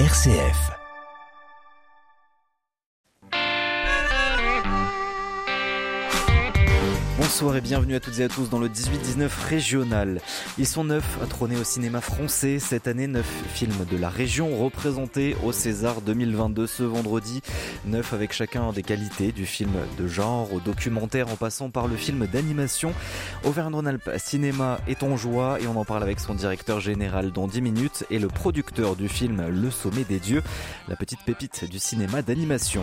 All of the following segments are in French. RCF. Bonsoir et bienvenue à toutes et à tous dans le 18-19 régional. Ils sont 9 à trôner au cinéma français. Cette année, 9 films de la région représentés au César 2022 ce vendredi. 9 avec chacun des qualités, du film de genre au documentaire en passant par le film d'animation. Auvergne-Rhône-Alpes Cinéma est en joie et on en parle avec son directeur général dans 10 minutes et le producteur du film Le Sommet des Dieux, la petite pépite du cinéma d'animation.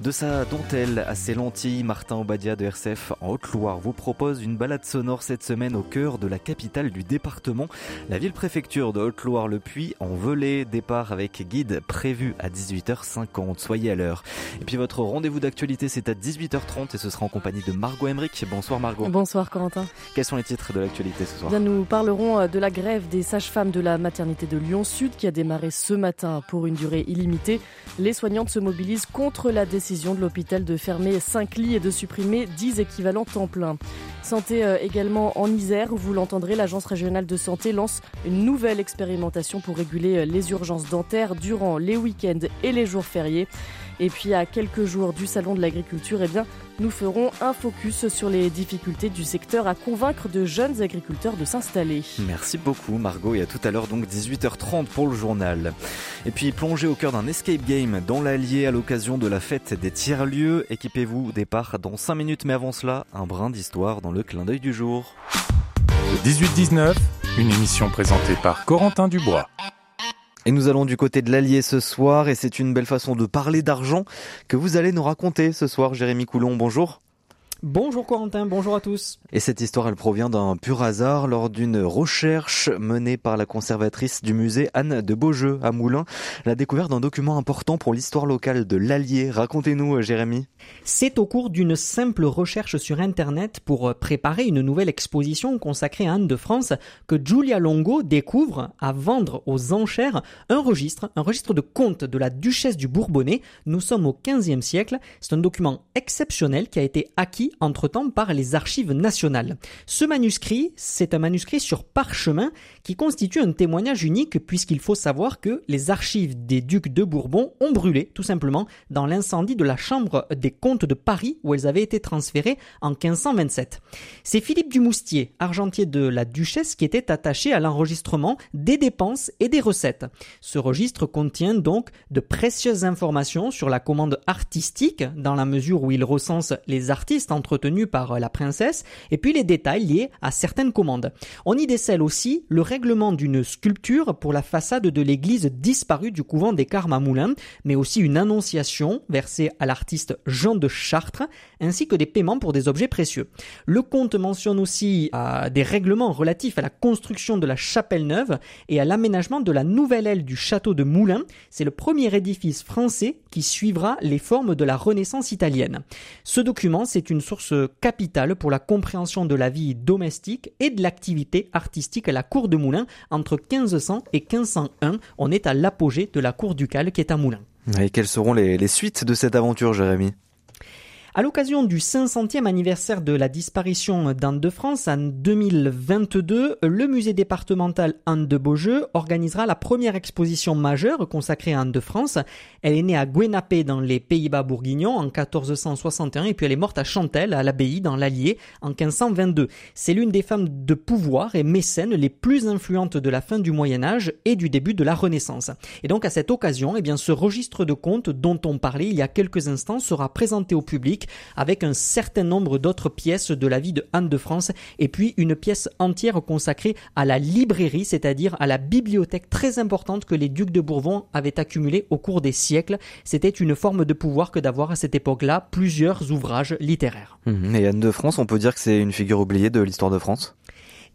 De sa dentelle à ses lentilles, Martin Obadia de RCF en Haute-Loire vous propose une balade sonore cette semaine au cœur de la capitale du département. La ville-préfecture de Haute-Loire-le-Puy en Velay. Départ avec guide prévu à 18h50. Soyez à l'heure. Et puis votre rendez-vous d'actualité, c'est à 18h30 et ce sera en compagnie de Margot Emmerich. Bonsoir Margot. Bonsoir Corentin. Quels sont les titres de l'actualité ce soir ? Bien, nous parlerons de la grève des sages-femmes de la maternité de Lyon-Sud qui a démarré ce matin pour une durée illimitée. Les soignantes se mobilisent contre la décision de l'hôpital de fermer 5 lits et de supprimer 10 équivalents temps plein. Santé également en Isère, vous l'entendrez, l'Agence régionale de santé lance une nouvelle expérimentation pour réguler les urgences dentaires durant les week-ends et les jours fériés. Et puis à quelques jours du Salon de l'agriculture, nous ferons un focus sur les difficultés du secteur à convaincre de jeunes agriculteurs de s'installer. Merci beaucoup Margot et à tout à l'heure donc 18h30 pour le journal. Et puis plongez au cœur d'un escape game dans l'Allier à l'occasion de la fête des tiers-lieux. Équipez-vous, départ dans 5 minutes mais avant cela, un brin d'histoire dans le clin d'œil du jour. Le 18-19, une émission présentée par Corentin Dubois. Et nous allons du côté de l'Allier ce soir et c'est une belle façon de parler d'argent que vous allez nous raconter ce soir. Jérémy Coulon, bonjour. Bonjour Corentin, bonjour à tous. Et cette histoire, elle provient d'un pur hasard lors d'une recherche menée par la conservatrice du musée Anne de Beaujeu à Moulins. La découverte d'un document important pour l'histoire locale de l'Allier. Racontez-nous Jérémy. C'est au cours d'une simple recherche sur internet pour préparer une nouvelle exposition consacrée à Anne de France que Julia Longo découvre à vendre aux enchères un registre de comptes de la duchesse du Bourbonnais. Nous sommes au XVe siècle. C'est un document exceptionnel qui a été acquis entre-temps par les archives nationales. Ce manuscrit, c'est un manuscrit sur parchemin qui constitue un témoignage unique puisqu'il faut savoir que les archives des ducs de Bourbon ont brûlé tout simplement dans l'incendie de la Chambre des comptes de Paris où elles avaient été transférées en 1527. C'est Philippe du Moustier, argentier de la duchesse, qui était attaché à l'enregistrement des dépenses et des recettes. Ce registre contient donc de précieuses informations sur la commande artistique dans la mesure où il recense les artistes entretenu par la princesse, et puis les détails liés à certaines commandes. On y décèle aussi le règlement d'une sculpture pour la façade de l'église disparue du couvent des Carmes à Moulins, mais aussi une annonciation versée à l'artiste Jean de Chartres, ainsi que des paiements pour des objets précieux. Le compte mentionne aussi des règlements relatifs à la construction de la chapelle neuve et à l'aménagement de la nouvelle aile du château de Moulins. C'est le premier édifice français qui suivra les formes de la Renaissance italienne. Ce document, c'est une source capitale pour la compréhension de la vie domestique et de l'activité artistique à la cour de Moulins entre 1500 et 1501. On est à l'apogée de la cour ducale qui est à Moulins. Et quelles seront les suites de cette aventure, Jérémy ? À l'occasion du 500e anniversaire de la disparition d'Anne de France en 2022, le musée départemental Anne de Beaujeu organisera la première exposition majeure consacrée à Anne de France. Elle est née à Guénapé dans les Pays-Bas bourguignons en 1461 et puis elle est morte à Chantelle, à l'abbaye dans l'Allier en 1522. C'est l'une des femmes de pouvoir et mécènes les plus influentes de la fin du Moyen-Âge et du début de la Renaissance. Et donc à cette occasion, ce registre de comptes dont on parlait il y a quelques instants sera présenté au public avec un certain nombre d'autres pièces de la vie de Anne de France et puis une pièce entière consacrée à la librairie, c'est-à-dire à la bibliothèque très importante que les ducs de Bourbon avaient accumulée au cours des siècles. C'était une forme de pouvoir que d'avoir à cette époque-là plusieurs ouvrages littéraires. Et Anne de France, on peut dire que c'est une figure oubliée de l'histoire de France ?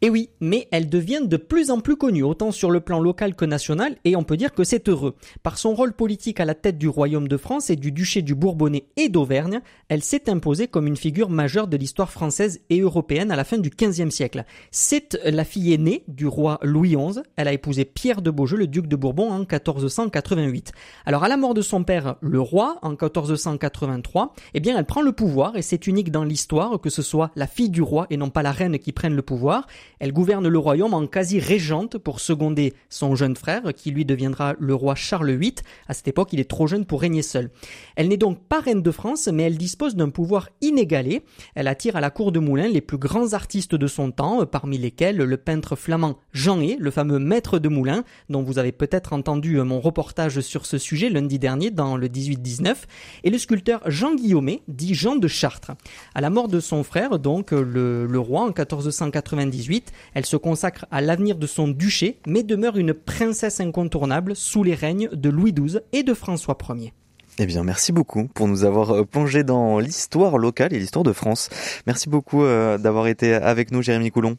Et oui, mais elle devient de plus en plus connue, autant sur le plan local que national, et on peut dire que c'est heureux. Par son rôle politique à la tête du royaume de France et du duché du Bourbonnais et d'Auvergne, elle s'est imposée comme une figure majeure de l'histoire française et européenne à la fin du XVe siècle. C'est la fille aînée du roi Louis XI. Elle a épousé Pierre de Beaujeu, le duc de Bourbon, en 1488. Alors à la mort de son père, le roi, en 1483, elle prend le pouvoir, et c'est unique dans l'histoire que ce soit la fille du roi et non pas la reine qui prenne le pouvoir. Elle gouverne le royaume en quasi-régente pour seconder son jeune frère, qui lui deviendra le roi Charles VIII. À cette époque, il est trop jeune pour régner seul. Elle n'est donc pas reine de France, mais elle dispose d'un pouvoir inégalé. Elle attire à la cour de Moulins les plus grands artistes de son temps, parmi lesquels le peintre flamand Jean Hay, le fameux maître de Moulins, dont vous avez peut-être entendu mon reportage sur ce sujet lundi dernier dans le 18-19, et le sculpteur Jean Guillaumet, dit Jean de Chartres. À la mort de son frère, donc le roi, en 1498, elle se consacre à l'avenir de son duché, mais demeure une princesse incontournable sous les règnes de Louis XII et de François Ier. Eh bien, merci beaucoup pour nous avoir plongé dans l'histoire locale et l'histoire de France. Merci beaucoup d'avoir été avec nous, Jérémy Coulon.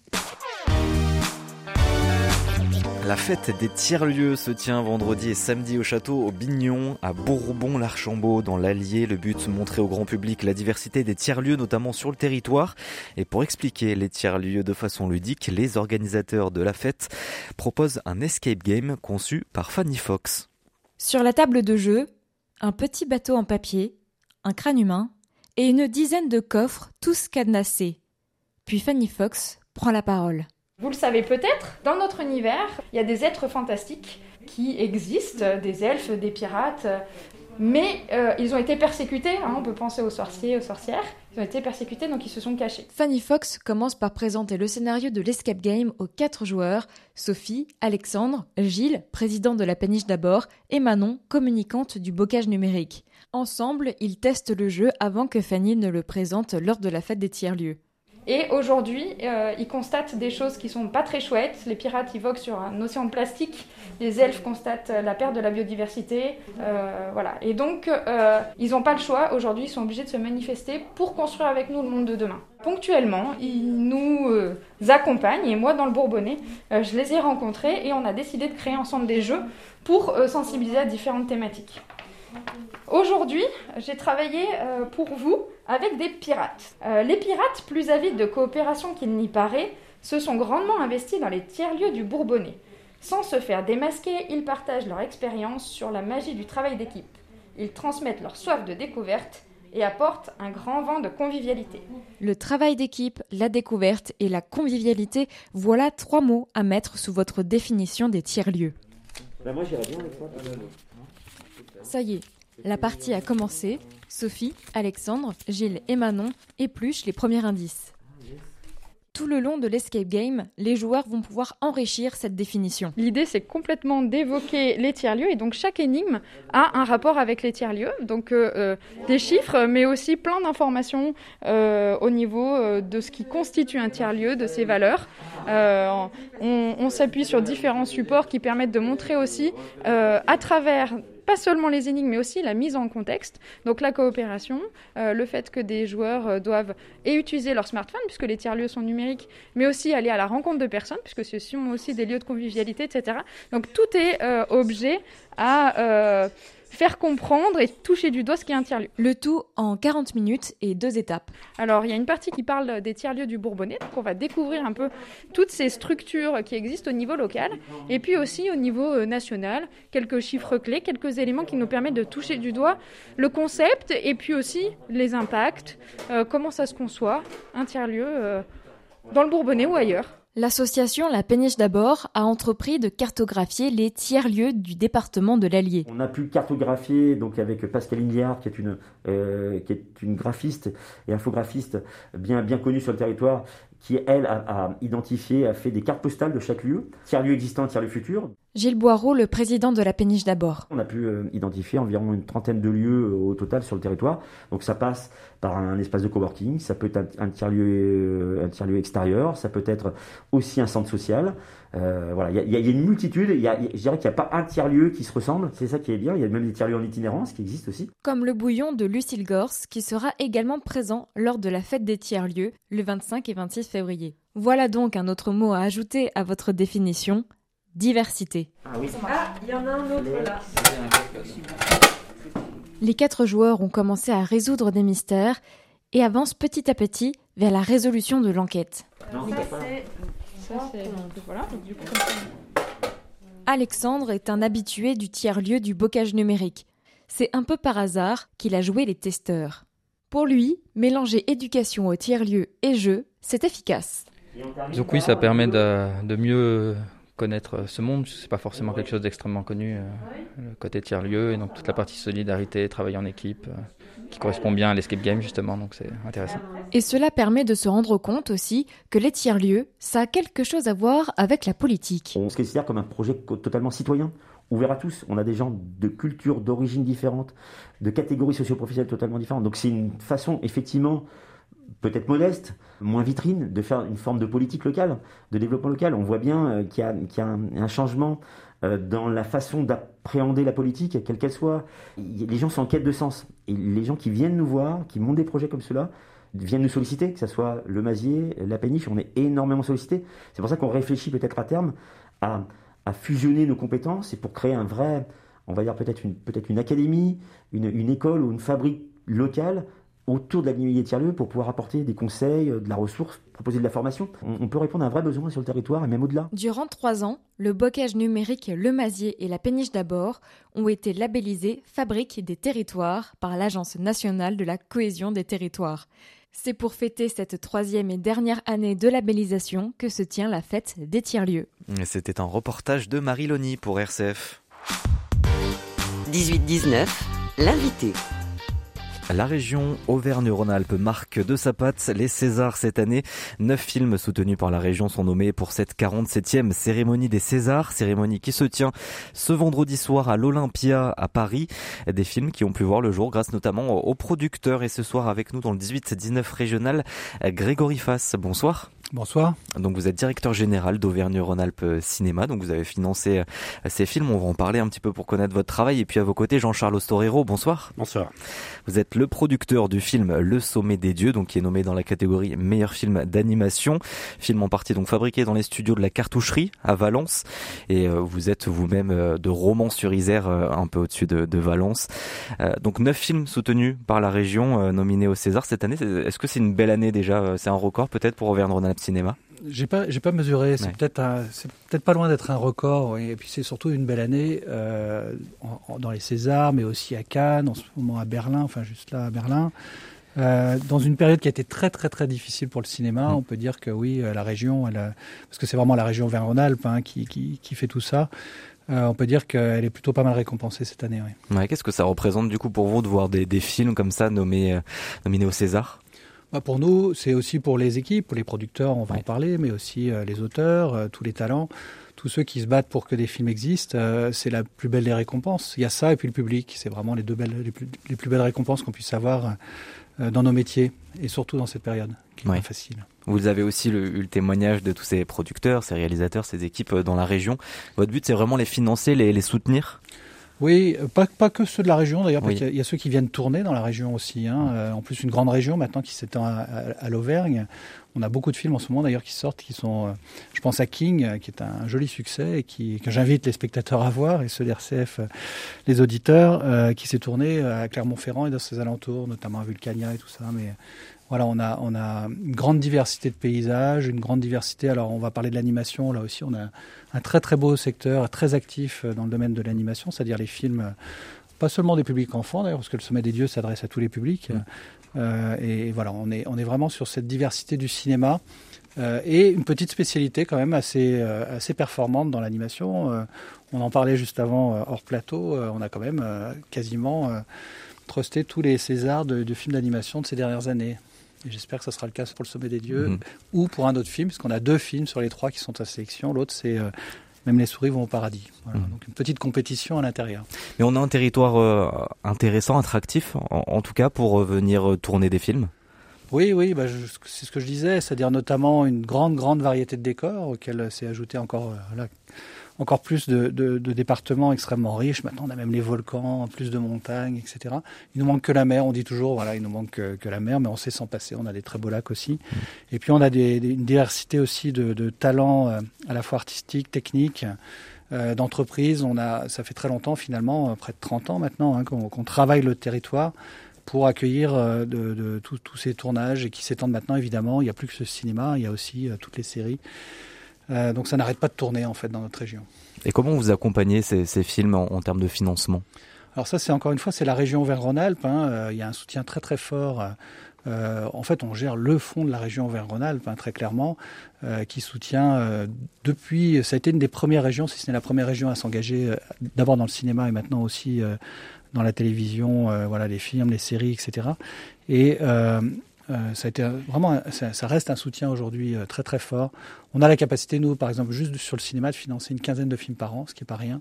La fête des tiers-lieux se tient vendredi et samedi au château au Bignon, à Bourbon-l'Archambault, dans l'Allier. Le but, montrer au grand public la diversité des tiers-lieux, notamment sur le territoire. Et pour expliquer les tiers-lieux de façon ludique, les organisateurs de la fête proposent un escape game conçu par Fanny Fox. Sur la table de jeu, un petit bateau en papier, un crâne humain et une dizaine de coffres, tous cadenassés. Puis Fanny Fox prend la parole. Vous le savez peut-être, dans notre univers, il y a des êtres fantastiques qui existent, des elfes, des pirates, mais ils ont été persécutés, on peut penser aux sorciers, aux sorcières, ils ont été persécutés donc ils se sont cachés. Fanny Fox commence par présenter le scénario de l'escape game aux 4 joueurs, Sophie, Alexandre, Gilles, président de la Péniche d'abord, et Manon, communicante du bocage numérique. Ensemble, ils testent le jeu avant que Fanny ne le présente lors de la fête des tiers-lieux. Et aujourd'hui, ils constatent des choses qui sont pas très chouettes. Les pirates, ils voguent sur un océan de plastique. Les elfes constatent la perte de la biodiversité. Voilà. Et donc, ils n'ont pas le choix. Aujourd'hui, ils sont obligés de se manifester pour construire avec nous le monde de demain. Ponctuellement, ils nous accompagnent. Et moi, dans le Bourbonnais, je les ai rencontrés et on a décidé de créer ensemble des jeux pour sensibiliser à différentes thématiques. Aujourd'hui, j'ai travaillé pour vous avec des pirates. Les pirates, plus avides de coopération qu'il n'y paraît, se sont grandement investis dans les tiers-lieux du Bourbonnais. Sans se faire démasquer, ils partagent leur expérience sur la magie du travail d'équipe. Ils transmettent leur soif de découverte et apportent un grand vent de convivialité. Le travail d'équipe, la découverte et la convivialité, voilà 3 mots à mettre sous votre définition des tiers-lieux. Bah moi j'irais bien avec toi. Ça y est. La partie a commencé. Sophie, Alexandre, Gilles et Manon épluchent les premiers indices. Tout le long de l'escape game, les joueurs vont pouvoir enrichir cette définition. L'idée, c'est complètement d'évoquer les tiers-lieux et donc chaque énigme a un rapport avec les tiers-lieux. Donc des chiffres, mais aussi plein d'informations au niveau de ce qui constitue un tiers-lieu, de ses valeurs. On s'appuie sur différents supports qui permettent de montrer aussi à travers... pas seulement les énigmes, mais aussi la mise en contexte. Donc la coopération, le fait que des joueurs doivent utiliser leur smartphone, puisque les tiers-lieux sont numériques, mais aussi aller à la rencontre de personnes, puisque ce sont aussi des lieux de convivialité, etc. Donc tout est objet à faire comprendre et toucher du doigt ce qu'est un tiers-lieu. Le tout en 40 minutes et 2 étapes. Alors, il y a une partie qui parle des tiers-lieux du Bourbonnais, donc on va découvrir un peu toutes ces structures qui existent au niveau local, et puis aussi au niveau national, quelques chiffres clés, quelques éléments qui nous permettent de toucher du doigt le concept, et puis aussi les impacts, comment ça se conçoit, un tiers-lieu dans le Bourbonnais ou ailleurs. L'association La Péniche d'abord a entrepris de cartographier les tiers-lieux du département de l'Allier. On a pu cartographier donc avec Pascaline Liard, qui est une graphiste et infographiste bien connue sur le territoire, qui elle a identifié, a fait des cartes postales de chaque lieu, tiers-lieu existant, tiers-lieu futur. Gilles Boireau, le président de la Péniche d'abord. On a pu identifier environ une trentaine de lieux au total sur le territoire. Donc ça passe par un espace de coworking, ça peut être un tiers-lieu extérieur, ça peut être aussi un centre social. Voilà, il y a une multitude. Je dirais qu'il n'y a pas un tiers-lieu qui se ressemble. C'est ça qui est bien. Il y a même des tiers-lieux en itinérance qui existent aussi. Comme le bouillon de Lucille Gorce, qui sera également présent lors de la fête des tiers-lieux le 25 et 26 février. Voilà donc un autre mot à ajouter à votre définition. Diversité. Il y en a un autre là. Les 4 joueurs ont commencé à résoudre des mystères et avancent petit à petit vers la résolution de l'enquête. Alexandre est un habitué du tiers-lieu du bocage numérique. C'est un peu par hasard qu'il a joué les testeurs. Pour lui, mélanger éducation au tiers-lieu et jeu, c'est efficace. Donc oui, ça permet de mieux connaître ce monde. C'est pas forcément quelque chose d'extrêmement connu, le côté tiers-lieu, et donc toute la partie solidarité, travail en équipe, qui correspond bien à l'escape game justement, donc c'est intéressant. Et cela permet de se rendre compte aussi que les tiers-lieux, ça a quelque chose à voir avec la politique. On se considère comme un projet totalement citoyen, ouvert à tous. On a des gens de cultures, d'origines différentes, de catégories socio-professionnelles totalement différentes. Donc c'est une façon effectivement, peut-être modeste, moins vitrine, de faire une forme de politique locale, de développement local. On voit bien qu'il y a un changement dans la façon d'appréhender la politique, quelle qu'elle soit. Les gens sont en quête de sens. Et les gens qui viennent nous voir, qui montent des projets comme cela, viennent nous solliciter, que ce soit le Masier, la Péniche, on est énormément sollicités. C'est pour ça qu'on réfléchit peut-être à terme à fusionner nos compétences et pour créer un vrai, on va dire peut-être une académie, une école ou une fabrique locale autour de la dynamique des tiers-lieux pour pouvoir apporter des conseils, de la ressource, proposer de la formation. On peut répondre à un vrai besoin sur le territoire et même au-delà. Durant 3 ans, le bocage numérique Le Masier et la Péniche d'abord ont été labellisés Fabrique des territoires par l'Agence nationale de la cohésion des territoires. C'est pour fêter cette 3e et dernière année de labellisation que se tient la fête des tiers-lieux. C'était un reportage de Marie Loni pour RCF. 18-19, l'invité. La région Auvergne-Rhône-Alpes marque de sa patte les Césars cette année. 9 films soutenus par la région sont nommés pour cette 47e cérémonie des Césars, cérémonie qui se tient ce vendredi soir à l'Olympia à Paris. Des films qui ont pu voir le jour grâce notamment aux producteurs. Et ce soir avec nous dans le 18-19 régional, Grégory Faes, bonsoir. Bonsoir. Donc vous êtes directeur général d'Auvergne-Rhône-Alpes Cinéma, donc vous avez financé ces films, on va en parler un petit peu pour connaître votre travail. Et puis à vos côtés, Jean-Charles Ostorero, bonsoir. Bonsoir. Vous êtes le producteur du film Le Sommet des Dieux, donc qui est nommé dans la catégorie meilleur film d'animation, film en partie donc fabriqué dans les studios de la Cartoucherie à Valence, et vous êtes vous-même de Romans-sur-Isère, un peu au-dessus de Valence. Donc 9 films soutenus par la région, nominés au César cette année. Est-ce que c'est une belle année déjà? C'est un record peut-être pour Auvergne-Rhône-Alpes Cinéma? J'ai pas mesuré, c'est, ouais. C'est peut-être pas loin d'être un record, et puis c'est surtout une belle année dans les Césars, mais aussi à Cannes, en ce moment à Berlin, enfin juste là à Berlin, dans une période qui a été très très très difficile pour le cinéma. On peut dire que oui, la région, parce que c'est vraiment la région Auvergne-Rhône-Alpes qui fait tout ça. On peut dire qu'elle est plutôt pas mal récompensée cette année. Oui. Ouais, qu'est-ce que ça représente du coup pour vous de voir des films comme ça nominés au César? Bah pour nous, c'est aussi pour les équipes, pour les producteurs, on va en parler, mais aussi les auteurs, tous les talents, tous ceux qui se battent pour que des films existent. C'est la plus belle des récompenses. Il y a ça et puis le public. C'est vraiment les deux belles, les plus belles récompenses qu'on puisse avoir dans nos métiers et surtout dans cette période qui est pas facile. Vous avez aussi eu le témoignage de tous ces producteurs, ces réalisateurs, ces équipes dans la région. Votre but, c'est vraiment les financer, les soutenir? Oui, pas que ceux de la région d'ailleurs, parce qu'il y a ceux qui viennent tourner dans la région aussi. En plus, une grande région maintenant qui s'étend à l'Auvergne. On a beaucoup de films en ce moment d'ailleurs qui sortent, qui sont, je pense à King, qui est un joli succès, et que j'invite les spectateurs à voir, et ceux d'RCF, les auditeurs, qui s'est tourné à Clermont-Ferrand et dans ses alentours, notamment à Vulcania et tout ça. Mais voilà, on a une grande diversité de paysages, une grande diversité. Alors, on va parler de l'animation. Là aussi, on a un très, très beau secteur, très actif dans le domaine de l'animation, c'est-à-dire les films, pas seulement des publics enfants, d'ailleurs, parce que le Sommet des Dieux s'adresse à tous les publics. Et voilà, on est vraiment sur cette diversité du cinéma. Et une petite spécialité quand même assez performante dans l'animation. On en parlait juste avant, hors plateau. On a quand même quasiment trusté tous les Césars de films d'animation de ces dernières années. Et j'espère que ça sera le cas pour le Sommet des Dieux ou pour un autre film, parce qu'on a 2 films sur les 3 qui sont à sélection. L'autre, c'est Même les souris vont au paradis. Voilà, donc une petite compétition à l'intérieur. Mais on a un territoire intéressant, attractif, en tout cas, pour venir tourner des films. Oui, bah c'est ce que je disais, c'est-à-dire notamment une grande variété de décors auxquels s'est ajouté encore plus de départements extrêmement riches. Maintenant, on a même les volcans, plus de montagnes, etc. Il nous manque que la mer. On dit toujours, voilà, il nous manque que la mer, mais on sait s'en passer. On a des très beaux lacs aussi. Et puis, on a une diversité aussi de talents à la fois artistiques, techniques, d'entreprises. Ça fait très longtemps, finalement, près de 30 ans maintenant, qu'on travaille le territoire pour accueillir de tous ces tournages et qui s'étendent maintenant, évidemment. Il n'y a plus que ce cinéma, il y a aussi toutes les séries. Donc ça n'arrête pas de tourner en fait dans notre région. Et comment vous accompagnez ces films en termes de financement? Alors ça, c'est encore une fois, c'est la région Auvergne-Rhône-Alpes. Il y a un soutien très très fort En fait, on gère le fonds de la région Auvergne-Rhône-Alpes, très clairement, qui soutient depuis... Ça a été une des premières régions, si ce n'est la première région à s'engager, d'abord dans le cinéma et maintenant aussi dans la télévision, les films, les séries, etc. Et... ça a été vraiment, ça reste un soutien aujourd'hui très très fort. On a la capacité, nous, par exemple, juste sur le cinéma, de financer une quinzaine de films par an, ce qui n'est pas rien.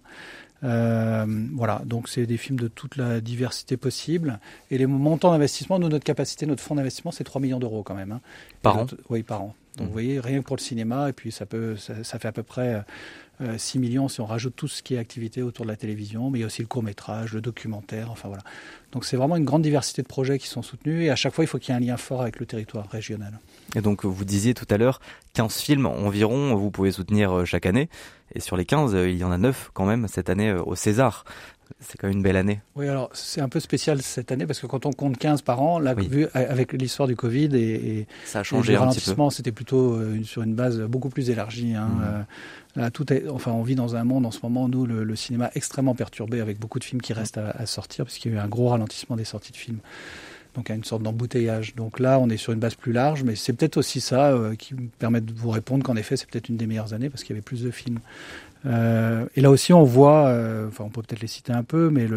Donc c'est des films de toute la diversité possible. Et les montants d'investissement, nous, notre capacité, notre fonds d'investissement, c'est 3 millions d'euros quand même. Par an ? Oui, par an. Donc vous voyez, rien que pour le cinéma, et puis ça fait à peu près 6 millions si on rajoute tout ce qui est activité autour de la télévision, mais il y a aussi le court-métrage, le documentaire, enfin voilà. Donc c'est vraiment une grande diversité de projets qui sont soutenus, et à chaque fois il faut qu'il y ait un lien fort avec le territoire régional. Et donc vous disiez tout à l'heure, 15 films environ vous pouvez soutenir chaque année, et sur les 15, il y en a 9 quand même cette année au César. C'est quand même une belle année. Oui, alors c'est un peu spécial cette année parce que quand on compte 15 par an, là, vu avec l'histoire du Covid et ça a changé un petit peu. C'était plutôt sur une base beaucoup plus élargie. Là, on vit dans un monde en ce moment, nous, le cinéma extrêmement perturbé avec beaucoup de films qui restent à sortir parce qu'il y a eu un gros ralentissement des sorties de films. Donc, à une sorte d'embouteillage. Donc là, on est sur une base plus large, mais c'est peut-être aussi ça qui me permet de vous répondre qu'en effet, c'est peut-être une des meilleures années parce qu'il y avait plus de films. Et là aussi, on voit, on peut peut-être les citer un peu, mais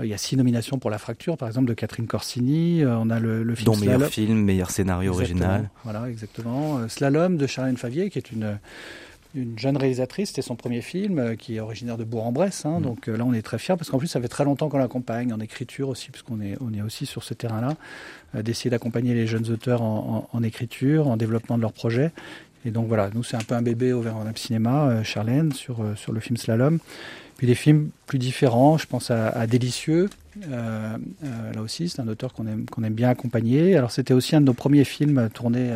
il y a 6 nominations pour La Fracture, par exemple, de Catherine Corsini. On a le film Slalom. Meilleur film, meilleur scénario original. Voilà, exactement. Slalom de Charlène Favier, qui est une jeune réalisatrice, c'était son premier film, qui est originaire de Bourg-en-Bresse. Donc là, on est très fiers, parce qu'en plus, ça fait très longtemps qu'on l'accompagne, en écriture aussi, puisqu'on est aussi sur ce terrain-là, d'essayer d'accompagner les jeunes auteurs en écriture, en développement de leurs projets. Et donc voilà, nous, c'est un peu un bébé au Auvergne-Rhône-Alpes Cinéma, Charlène, sur le film Slalom. Puis des films plus différents, je pense à Délicieux, là aussi, c'est un auteur qu'on aime bien accompagner. Alors, c'était aussi un de nos premiers films tournés...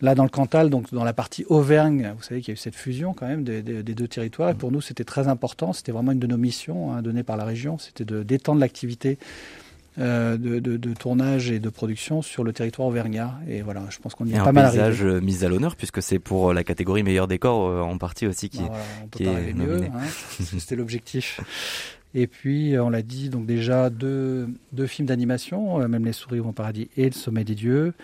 là, dans le Cantal, donc dans la partie Auvergne, vous savez qu'il y a eu cette fusion quand même des deux territoires. Et pour nous, c'était très important. C'était vraiment une de nos missions donnée par la région. C'était d'étendre l'activité de tournage et de production sur le territoire auvergnat. Et voilà, je pense qu'on y est pas mal arrivé. Un paysage mis à l'honneur, puisque c'est pour la catégorie meilleur décor en partie aussi qui est nominé. C'était l'objectif. Et puis, on l'a dit, donc déjà deux films d'animation, Même les souris vont au paradis et Le Sommet des Dieux.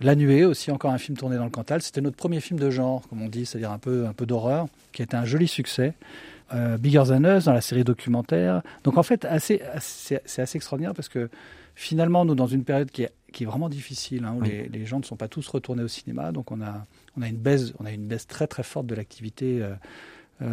La Nuée aussi, encore un film tourné dans le Cantal. C'était notre premier film de genre, comme on dit, c'est-à-dire un peu d'horreur, qui a été un joli succès. Bigger Than Us dans la série documentaire. Donc en fait, c'est assez extraordinaire parce que finalement, nous, dans une période qui est vraiment difficile, où les gens ne sont pas tous retournés au cinéma, donc on a une baisse très très forte de l'activité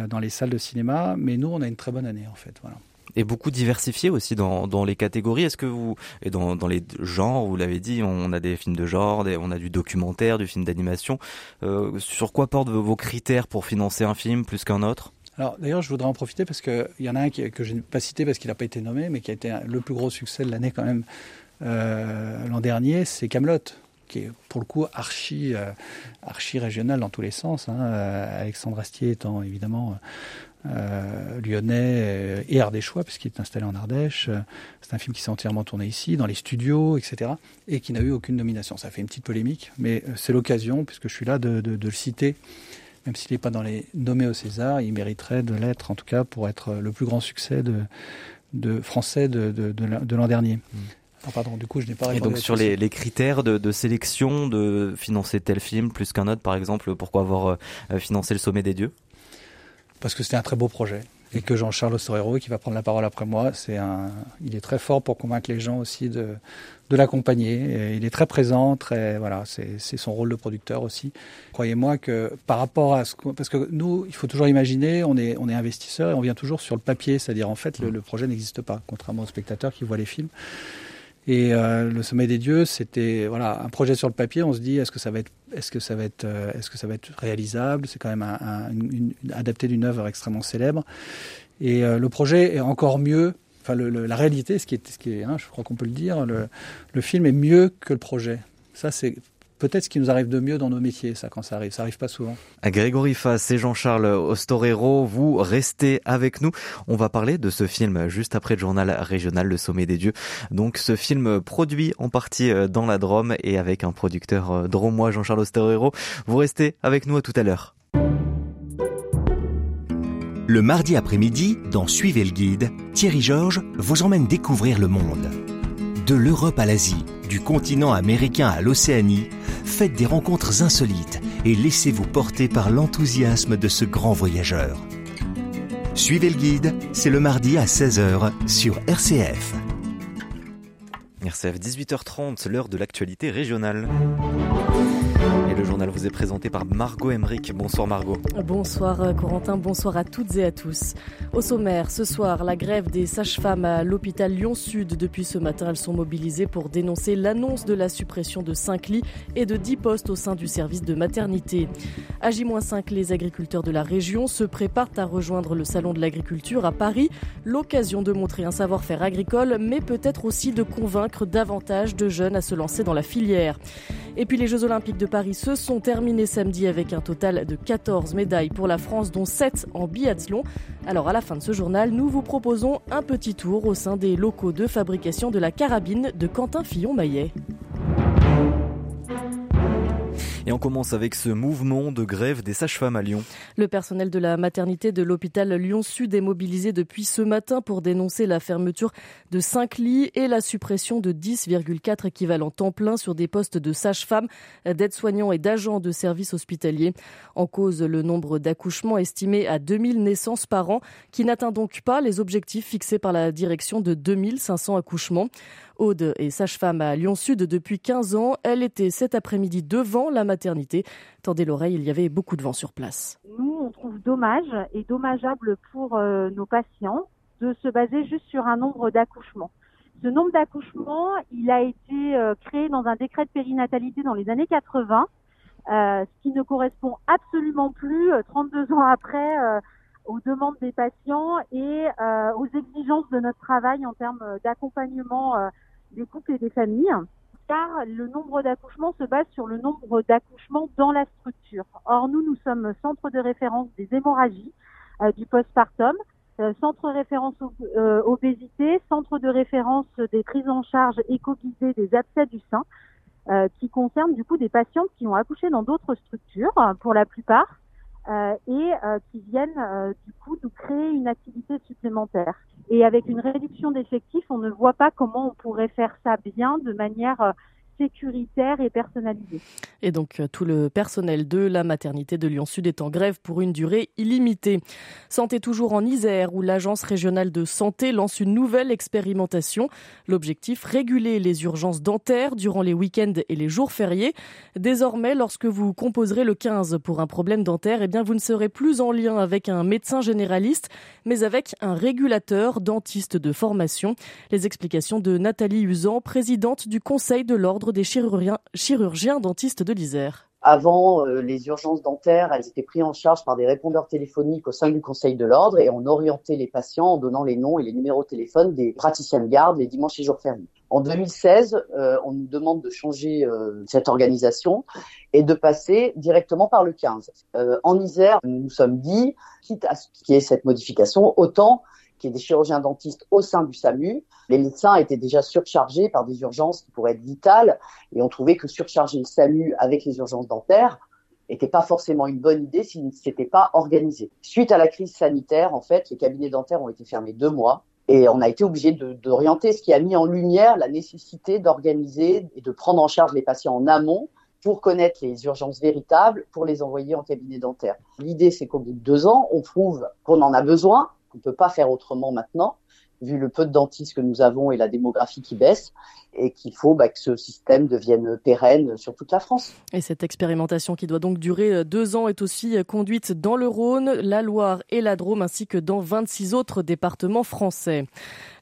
dans les salles de cinéma. Mais nous, on a une très bonne année en fait, voilà. Et beaucoup diversifié aussi dans les catégories. Est-ce que dans les genres, vous l'avez dit, on a des films de genre, on a du documentaire, du film d'animation. Sur quoi portent vos critères pour financer un film plus qu'un autre ? Alors d'ailleurs, je voudrais en profiter parce qu'il y en a un que je n'ai pas cité parce qu'il n'a pas été nommé, mais qui a été le plus gros succès de l'année quand même l'an dernier, c'est Kaamelott, qui est pour le coup archi régional dans tous les sens. Alexandre Astier étant évidemment... lyonnais et ardéchois puisqu'il est installé en Ardèche. C'est un film qui s'est entièrement tourné ici, dans les studios, etc. et qui n'a eu aucune nomination. Ça fait une petite polémique, mais c'est l'occasion, puisque je suis là, de le citer. Même s'il n'est pas dans les nommés au César, il mériterait de l'être, en tout cas, pour être le plus grand succès de français de l'an dernier. Pardon, du coup, je n'ai pas répondu. Et donc, sur les critères de sélection, de financer tel film plus qu'un autre, par exemple, pourquoi avoir financé Le Sommet des Dieux ? Parce que c'était un très beau projet et que Jean-Charles Ostorero, qui va prendre la parole après moi, il est très fort pour convaincre les gens aussi de l'accompagner. Et il est très présent, c'est son rôle de producteur aussi. Croyez-moi que par rapport à parce que nous, il faut toujours imaginer, on est investisseurs et on vient toujours sur le papier, c'est-à-dire en fait le projet n'existe pas, contrairement aux spectateurs qui voient les films. Et Le Sommet des Dieux, c'était un projet sur le papier. On se dit est-ce que ça va être réalisable. C'est quand même adapté d'une œuvre extrêmement célèbre. Et le projet est encore mieux. Enfin, la réalité, ce qui est, je crois qu'on peut le dire, le film est mieux que le projet. Ça, c'est peut-être ce qui nous arrive de mieux dans nos métiers, ça, quand ça arrive pas souvent. Grégory Faes et Jean-Charles Ostorero, vous restez avec nous. On va parler de ce film juste après le journal régional Le Sommet des Dieux. Donc ce film produit en partie dans la Drôme et avec un producteur drômois, Jean-Charles Ostorero. Vous restez avec nous, à tout à l'heure. Le mardi après-midi, dans Suivez le guide, Thierry Georges vous emmène découvrir le monde. De l'Europe à l'Asie, Du continent américain à l'Océanie, faites des rencontres insolites et laissez-vous porter par l'enthousiasme de ce grand voyageur. Suivez le guide, c'est le mardi à 16h sur RCF. RCF, 18h30, l'heure de l'actualité régionale. Et le journal vous est présenté par Margot Emmerich. Bonsoir Margot. Bonsoir Corentin, bonsoir à toutes et à tous. Au sommaire, ce soir, la grève des sages-femmes à l'hôpital Lyon-Sud. Depuis ce matin, elles sont mobilisées pour dénoncer l'annonce de la suppression de 5 lits et de 10 postes au sein du service de maternité. À J-5, les agriculteurs de la région se préparent à rejoindre le salon de l'agriculture à Paris. L'occasion de montrer un savoir-faire agricole, mais peut-être aussi de convaincre davantage de jeunes à se lancer dans la filière. Et puis les Jeux Olympiques de Paris se sont terminés samedi avec un total de 14 médailles pour la France, dont 7 en biathlon. Alors à la fin de ce journal, nous vous proposons un petit tour au sein des locaux de fabrication de la carabine de Quentin Fillon-Maillet. Et on commence avec ce mouvement de grève des sages-femmes à Lyon. Le personnel de la maternité de l'hôpital Lyon-Sud est mobilisé depuis ce matin pour dénoncer la fermeture de 5 lits et la suppression de 10,4 équivalents temps plein sur des postes de sages-femmes, d'aides-soignants et d'agents de services hospitaliers. En cause, le nombre d'accouchements estimé à 2000 naissances par an, qui n'atteint donc pas les objectifs fixés par la direction de 2500 accouchements. Aude est sage-femme à Lyon-Sud depuis 15 ans. Elle était cet après-midi devant la maternité. Tendez l'oreille, il y avait beaucoup de vent sur place. Nous, on trouve dommage et dommageable pour nos patients de se baser juste sur un nombre d'accouchements. Ce nombre d'accouchements, il a été créé dans un décret de périnatalité dans les années 80, ce qui ne correspond absolument plus, 32 ans après, aux demandes des patients et aux exigences de notre travail en termes d'accompagnement des couples et des familles, car le nombre d'accouchements se base sur le nombre d'accouchements dans la structure. Or, nous sommes centre de référence des hémorragies, du postpartum, centre de référence obésité, centre de référence des prises en charge éco-guidées des abcès du sein, qui concernent du coup des patientes qui ont accouché dans d'autres structures, pour la plupart, et qui viennent du coup nous créer une activité supplémentaire. Et avec une réduction d'effectifs, on ne voit pas comment on pourrait faire ça bien de manière sécuritaire et personnalisée. Et donc tout le personnel de la maternité de Lyon-Sud est en grève pour une durée illimitée. Santé toujours en Isère, où l'agence régionale de santé lance une nouvelle expérimentation. L'objectif, réguler les urgences dentaires durant les week-ends et les jours fériés. Désormais, lorsque vous composerez le 15 pour un problème dentaire, eh bien, vous ne serez plus en lien avec un médecin généraliste, mais avec un régulateur dentiste de formation. Les explications de Nathalie Usan, présidente du Conseil de l'Ordre des chirurgiens dentistes de l'Isère. Avant, les urgences dentaires, elles étaient prises en charge par des répondeurs téléphoniques au sein du Conseil de l'Ordre et on orientait les patients en donnant les noms et les numéros de téléphone des praticiens de garde les dimanches et jours fériés. En 2016, on nous demande de changer cette organisation et de passer directement par le 15. En Isère, nous nous sommes dit, quitte à ce qu'il y ait cette modification, autant qu'il y ait des chirurgiens dentistes au sein du SAMU. Les médecins étaient déjà surchargés par des urgences qui pourraient être vitales et on trouvait que surcharger le SAMU avec les urgences dentaires n'était pas forcément une bonne idée s'il ne s'était pas organisé. Suite à la crise sanitaire, en fait, les cabinets dentaires ont été fermés 2 mois et on a été obligé d'orienter, ce qui a mis en lumière la nécessité d'organiser et de prendre en charge les patients en amont pour connaître les urgences véritables, pour les envoyer en cabinet dentaire. L'idée, c'est qu'au bout de 2 ans, on prouve qu'on en a besoin, qu'on ne peut pas faire autrement maintenant, vu le peu de dentistes que nous avons et la démographie qui baisse, et qu'il faut que ce système devienne pérenne sur toute la France. Et cette expérimentation qui doit donc durer 2 ans est aussi conduite dans le Rhône, la Loire et la Drôme, ainsi que dans 26 autres départements français.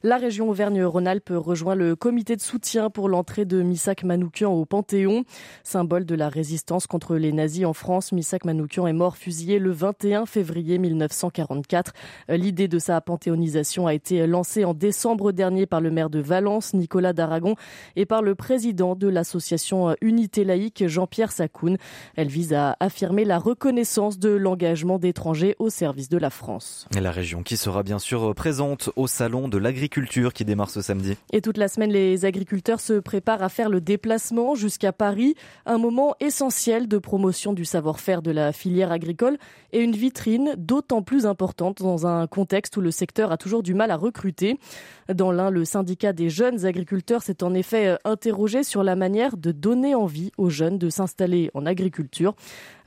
La région Auvergne-Rhône-Alpes rejoint le comité de soutien pour l'entrée de Missak Manoukian au Panthéon. Symbole de la résistance contre les nazis en France, Missak Manoukian est mort fusillé le 21 février 1944. L'idée de sa panthéonisation a été lancée en décembre dernier par le maire de Valence, Nicolas d'Aragon, et par le président de l'association Unité Laïque, Jean-Pierre Sacoun. Elle vise à affirmer la reconnaissance de l'engagement d'étrangers au service de la France. Et la région qui sera bien sûr présente au salon de l'agriculture qui démarre ce samedi. Et toute la semaine, les agriculteurs se préparent à faire le déplacement jusqu'à Paris, un moment essentiel de promotion du savoir-faire de la filière agricole et une vitrine d'autant plus importante dans un contexte où le secteur a toujours du mal à recruter. discuté. Dans l'un, le syndicat des jeunes agriculteurs s'est en effet interrogé sur la manière de donner envie aux jeunes de s'installer en agriculture.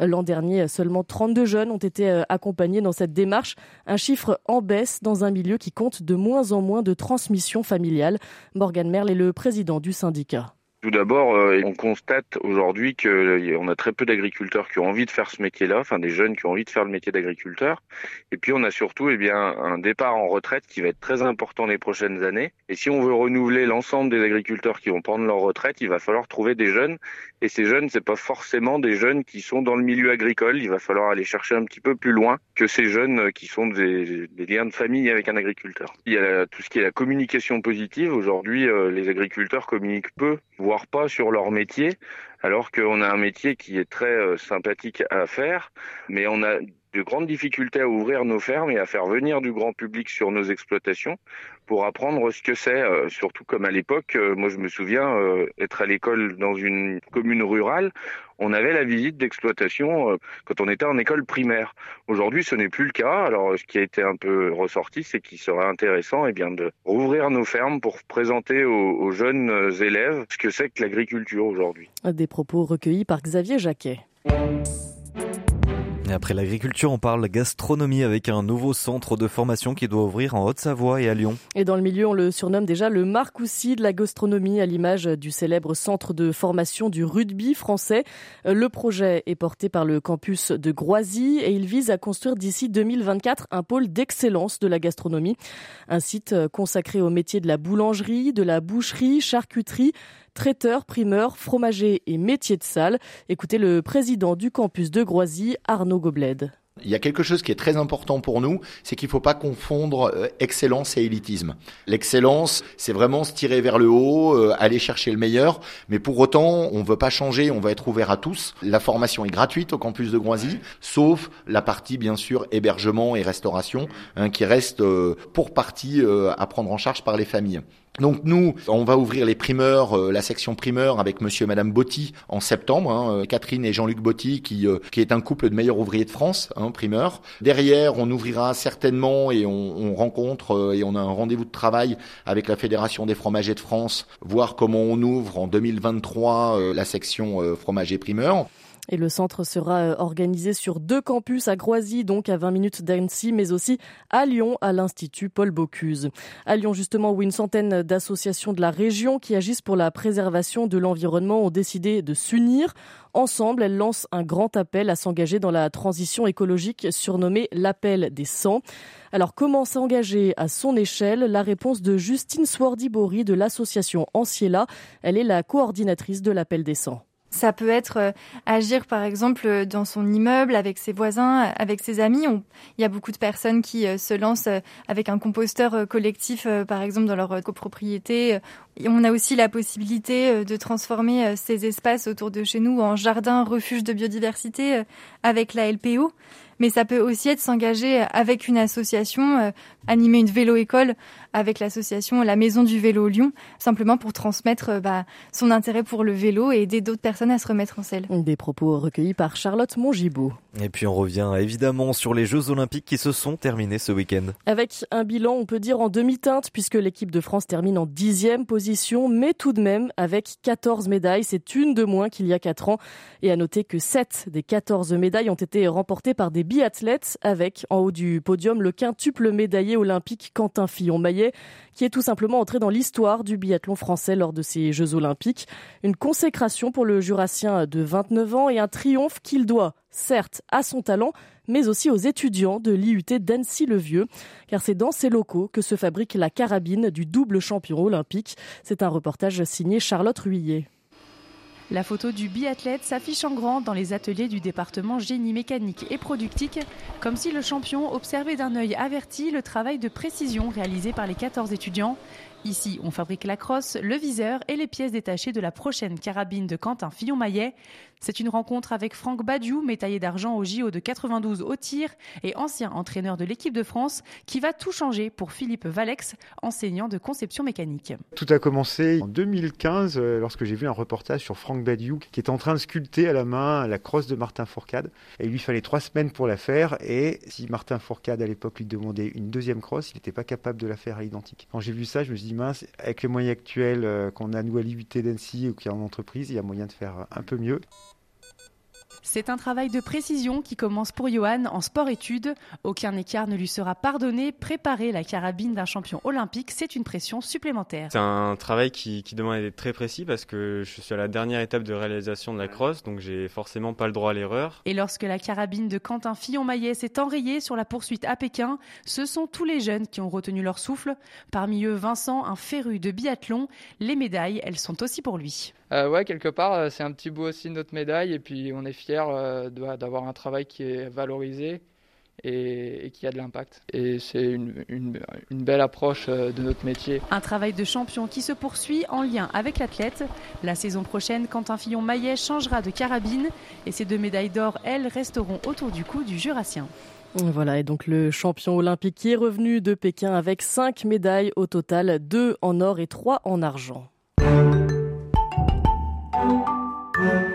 L'an dernier, seulement 32 jeunes ont été accompagnés dans cette démarche. Un chiffre en baisse dans un milieu qui compte de moins en moins de transmission familiale. Morgan Merle est le président du syndicat. Tout d'abord, on constate aujourd'hui qu'on a très peu d'agriculteurs qui ont envie de faire ce métier-là, enfin des jeunes qui ont envie de faire le métier d'agriculteur. Et puis on a surtout un départ en retraite qui va être très important les prochaines années. Et si on veut renouveler l'ensemble des agriculteurs qui vont prendre leur retraite, il va falloir trouver des jeunes. Et ces jeunes, c'est pas forcément des jeunes qui sont dans le milieu agricole. Il va falloir aller chercher un petit peu plus loin que ces jeunes qui sont des liens de famille avec un agriculteur. Il y a tout ce qui est la communication positive. Aujourd'hui, les agriculteurs communiquent peu, voire pas sur leur métier, alors qu'on a un métier qui est très sympathique à faire, mais on a de grandes difficultés à ouvrir nos fermes et à faire venir du grand public sur nos exploitations pour apprendre ce que c'est, surtout comme à l'époque, moi je me souviens être à l'école dans une commune rurale, on avait la visite d'exploitation quand on était en école primaire. Aujourd'hui, ce n'est plus le cas. Alors, ce qui a été un peu ressorti, c'est qu'il serait intéressant de rouvrir nos fermes pour présenter aux jeunes élèves ce que c'est que l'agriculture aujourd'hui. Des propos recueillis par Xavier Jacquet. Après l'agriculture, on parle gastronomie avec un nouveau centre de formation qui doit ouvrir en Haute-Savoie et à Lyon. Et dans le milieu, on le surnomme déjà le Marcoussis de la gastronomie, à l'image du célèbre centre de formation du rugby français. Le projet est porté par le campus de Groisy et il vise à construire d'ici 2024 un pôle d'excellence de la gastronomie. Un site consacré aux métiers de la boulangerie, de la boucherie, charcuterie, traiteurs, primeurs, fromagers et métiers de salle. Écoutez le président du campus de Groisy, Arnaud Gobled. Il y a quelque chose qui est très important pour nous, c'est qu'il ne faut pas confondre excellence et élitisme. L'excellence, c'est vraiment se tirer vers le haut, aller chercher le meilleur, mais pour autant, on ne veut pas changer, on va être ouvert à tous. La formation est gratuite au campus de Groisy, sauf la partie, bien sûr, hébergement et restauration, qui reste pour partie à prendre en charge par les familles. Donc nous, on va ouvrir les primeurs, la section primeur avec monsieur et madame Botti en septembre, Catherine et Jean-Luc Botti qui est un couple de meilleurs ouvriers de France, primeur. Derrière, on ouvrira certainement et on rencontre et on a un rendez-vous de travail avec la Fédération des fromagers de France, voir comment on ouvre en 2023 la section fromagers primeurs. Et le centre sera organisé sur 2 campus, à Groisy, donc à 20 minutes d'Annecy, mais aussi à Lyon, à l'Institut Paul Bocuse. À Lyon, justement, où une centaine d'associations de la région qui agissent pour la préservation de l'environnement ont décidé de s'unir. Ensemble, elles lancent un grand appel à s'engager dans la transition écologique, surnommée l'appel des 100. Alors, comment s'engager à son échelle ? La réponse de Justine Swardi-Bory de l'association Anciela. Elle est la coordinatrice de l'appel des 100. Ça peut être agir, par exemple, dans son immeuble, avec ses voisins, avec ses amis. Il y a beaucoup de personnes qui se lancent avec un composteur collectif, par exemple, dans leur copropriété. Et on a aussi la possibilité de transformer ces espaces autour de chez nous en jardin, refuge de biodiversité avec la LPO. Mais ça peut aussi être s'engager avec une association, animer une vélo-école avec l'association La Maison du Vélo Lyon, simplement pour transmettre son intérêt pour le vélo et aider d'autres personnes à se remettre en selle. Des propos recueillis par Charlotte Mongibaud. Et puis on revient évidemment sur les Jeux Olympiques qui se sont terminés ce week-end. Avec un bilan, on peut dire en demi-teinte, puisque l'équipe de France termine en 10e position, mais tout de même avec 14 médailles. C'est une de moins qu'il y a 4 ans. Et à noter que 7 des 14 médailles ont été remportées par des biathlètes, avec en haut du podium le quintuple médaillé olympique Quentin Fillon-Maillet, qui est tout simplement entré dans l'histoire du biathlon français lors de ces Jeux Olympiques. Une consécration pour le Jurassien de 29 ans et un triomphe qu'il doit, certes, à son talent, mais aussi aux étudiants de l'IUT d'Annecy-le-Vieux, car c'est dans ces locaux que se fabrique la carabine du double champion olympique. C'est un reportage signé Charlotte Ruillet. La photo du biathlète s'affiche en grand dans les ateliers du département génie mécanique et productique, comme si le champion observait d'un œil averti le travail de précision réalisé par les 14 étudiants. Ici, on fabrique la crosse, le viseur et les pièces détachées de la prochaine carabine de Quentin Fillon-Maillet. C'est une rencontre avec Franck Badiou, médaillé d'argent au JO de 92 au tir et ancien entraîneur de l'équipe de France, qui va tout changer pour Philippe Valex, enseignant de conception mécanique. Tout a commencé en 2015 lorsque j'ai vu un reportage sur Franck Badiou qui est en train de sculpter à la main la crosse de Martin Fourcade. Et il lui fallait 3 semaines pour la faire. Et si Martin Fourcade à l'époque lui demandait une deuxième crosse, il n'était pas capable de la faire à l'identique. Quand j'ai vu ça, je me suis dit mince, avec les moyens actuels qu'on a nous à l'IUT d'Annecy ou qu'il y a en entreprise, il y a moyen de faire un peu mieux. C'est un travail de précision qui commence pour Johan en sport-études. Aucun écart ne lui sera pardonné. Préparer la carabine d'un champion olympique, c'est une pression supplémentaire. C'est un travail qui demande d'être très précis parce que je suis à la dernière étape de réalisation de la crosse, donc j'ai forcément pas le droit à l'erreur. Et lorsque la carabine de Quentin Fillon-Maillet s'est enrayée sur la poursuite à Pékin, ce sont tous les jeunes qui ont retenu leur souffle. Parmi eux, Vincent, un féru de biathlon. Les médailles, elles sont aussi pour lui. Ouais, quelque part, c'est un petit bout aussi de notre médaille et puis on est fiers d'avoir un travail qui est valorisé et qui a de l'impact. Et c'est une belle approche de notre métier. Un travail de champion qui se poursuit en lien avec l'athlète. La saison prochaine, Quentin Fillon-Maillet changera de carabine et ses 2 médailles d'or, elles, resteront autour du cou du Jurassien. Voilà, et donc le champion olympique qui est revenu de Pékin avec 5 médailles au total, 2 en or et 3 en argent.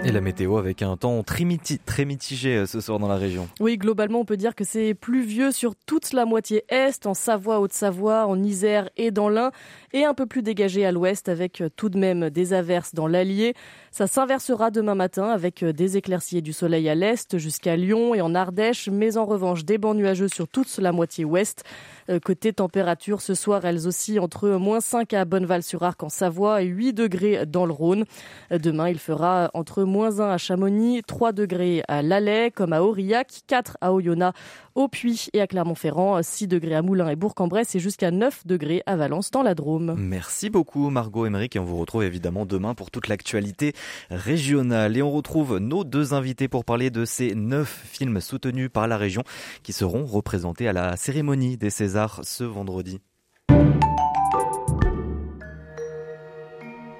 Et la météo avec un temps très mitigé ce soir dans la région. Oui, globalement, on peut dire que c'est pluvieux sur toute la moitié est, en Savoie, Haute-Savoie, en Isère et dans l'Ain, et un peu plus dégagé à l'ouest avec tout de même des averses dans l'Allier. Ça s'inversera demain matin avec des éclaircies et du soleil à l'est jusqu'à Lyon et en Ardèche, mais en revanche des bancs nuageux sur toute la moitié ouest. Côté température, ce soir, elles oscillent entre -5 à Bonneval-sur-Arc en Savoie et 8 degrés dans le Rhône. Demain, il fera entre -1 à Chamonix, 3 degrés à Lalay, comme à Aurillac, 4 à Oyonnax, au Puy et à Clermont-Ferrand, 6 degrés à Moulins et Bourg-en-Bresse et jusqu'à 9 degrés à Valence dans la Drôme. Merci beaucoup Margot Emmerich et on vous retrouve évidemment demain pour toute l'actualité régionale. Et on retrouve nos 2 invités pour parler de ces 9 films soutenus par la région qui seront représentés à la cérémonie des Césars ce vendredi.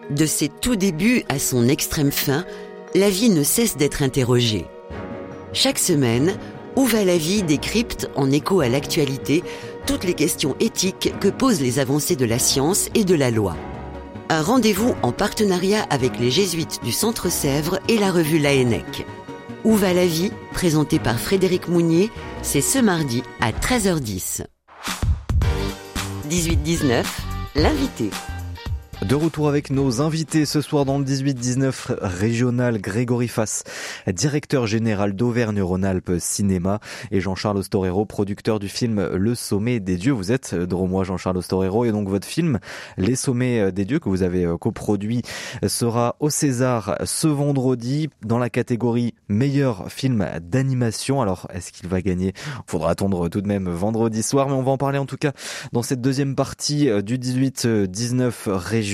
De ses tout débuts à son extrême fin, la vie ne cesse d'être interrogée. Chaque semaine, Où va la vie décrypte, en écho à l'actualité, toutes les questions éthiques que posent les avancées de la science et de la loi. Un rendez-vous en partenariat avec les jésuites du Centre Sèvres et la revue Laennec. Où va la vie, présenté par Frédéric Mounier, c'est ce mardi à 13h10. 18-19, l'invité. De retour avec nos invités ce soir dans le 18-19 régional, Grégory Faes, directeur général d'Auvergne-Rhône-Alpes Cinéma, et Jean-Charles Ostorero, producteur du film Le Sommet des Dieux. Vous êtes drômois, Jean-Charles Ostorero, et donc votre film Les Sommets des Dieux que vous avez coproduit sera au César ce vendredi dans la catégorie meilleur film d'animation. Alors, est-ce qu'il va gagner? Faudra attendre tout de même vendredi soir, mais on va en parler en tout cas dans cette deuxième partie du 18-19 régional.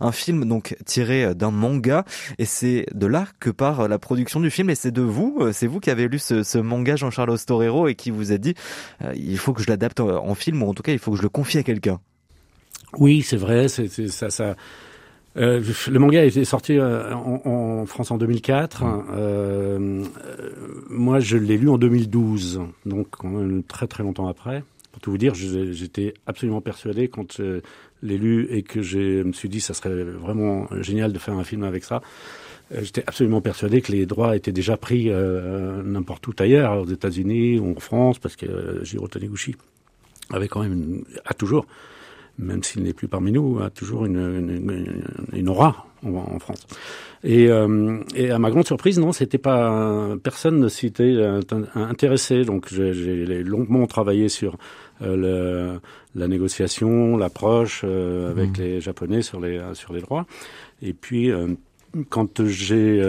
Un film donc tiré d'un manga, et c'est de là que part la production du film, et c'est vous qui avez lu ce manga, Jean-Charles Ostorero, et qui vous a dit il faut que je l'adapte en film, ou en tout cas il faut que je le confie à quelqu'un. Oui, c'est vrai, c'est ça. Le manga était sorti en France en 2004. Moi je l'ai lu en 2012, donc quand même très très longtemps après. Pour tout vous dire, j'étais absolument persuadé quand je l'ai lu et que je me suis dit que ça serait vraiment génial de faire un film avec ça. J'étais absolument persuadé que les droits étaient déjà pris n'importe où ailleurs, aux États-Unis ou en France, parce que Jiro Taniguchi avait quand même, a toujours, même s'il n'est plus parmi nous, a toujours une aura en France. Et à ma grande surprise, non, c'était pas, personne ne s'y était intéressé. Donc j'ai longuement travaillé sur la négociation, l'approche avec les Japonais sur les droits. Et puis quand j'ai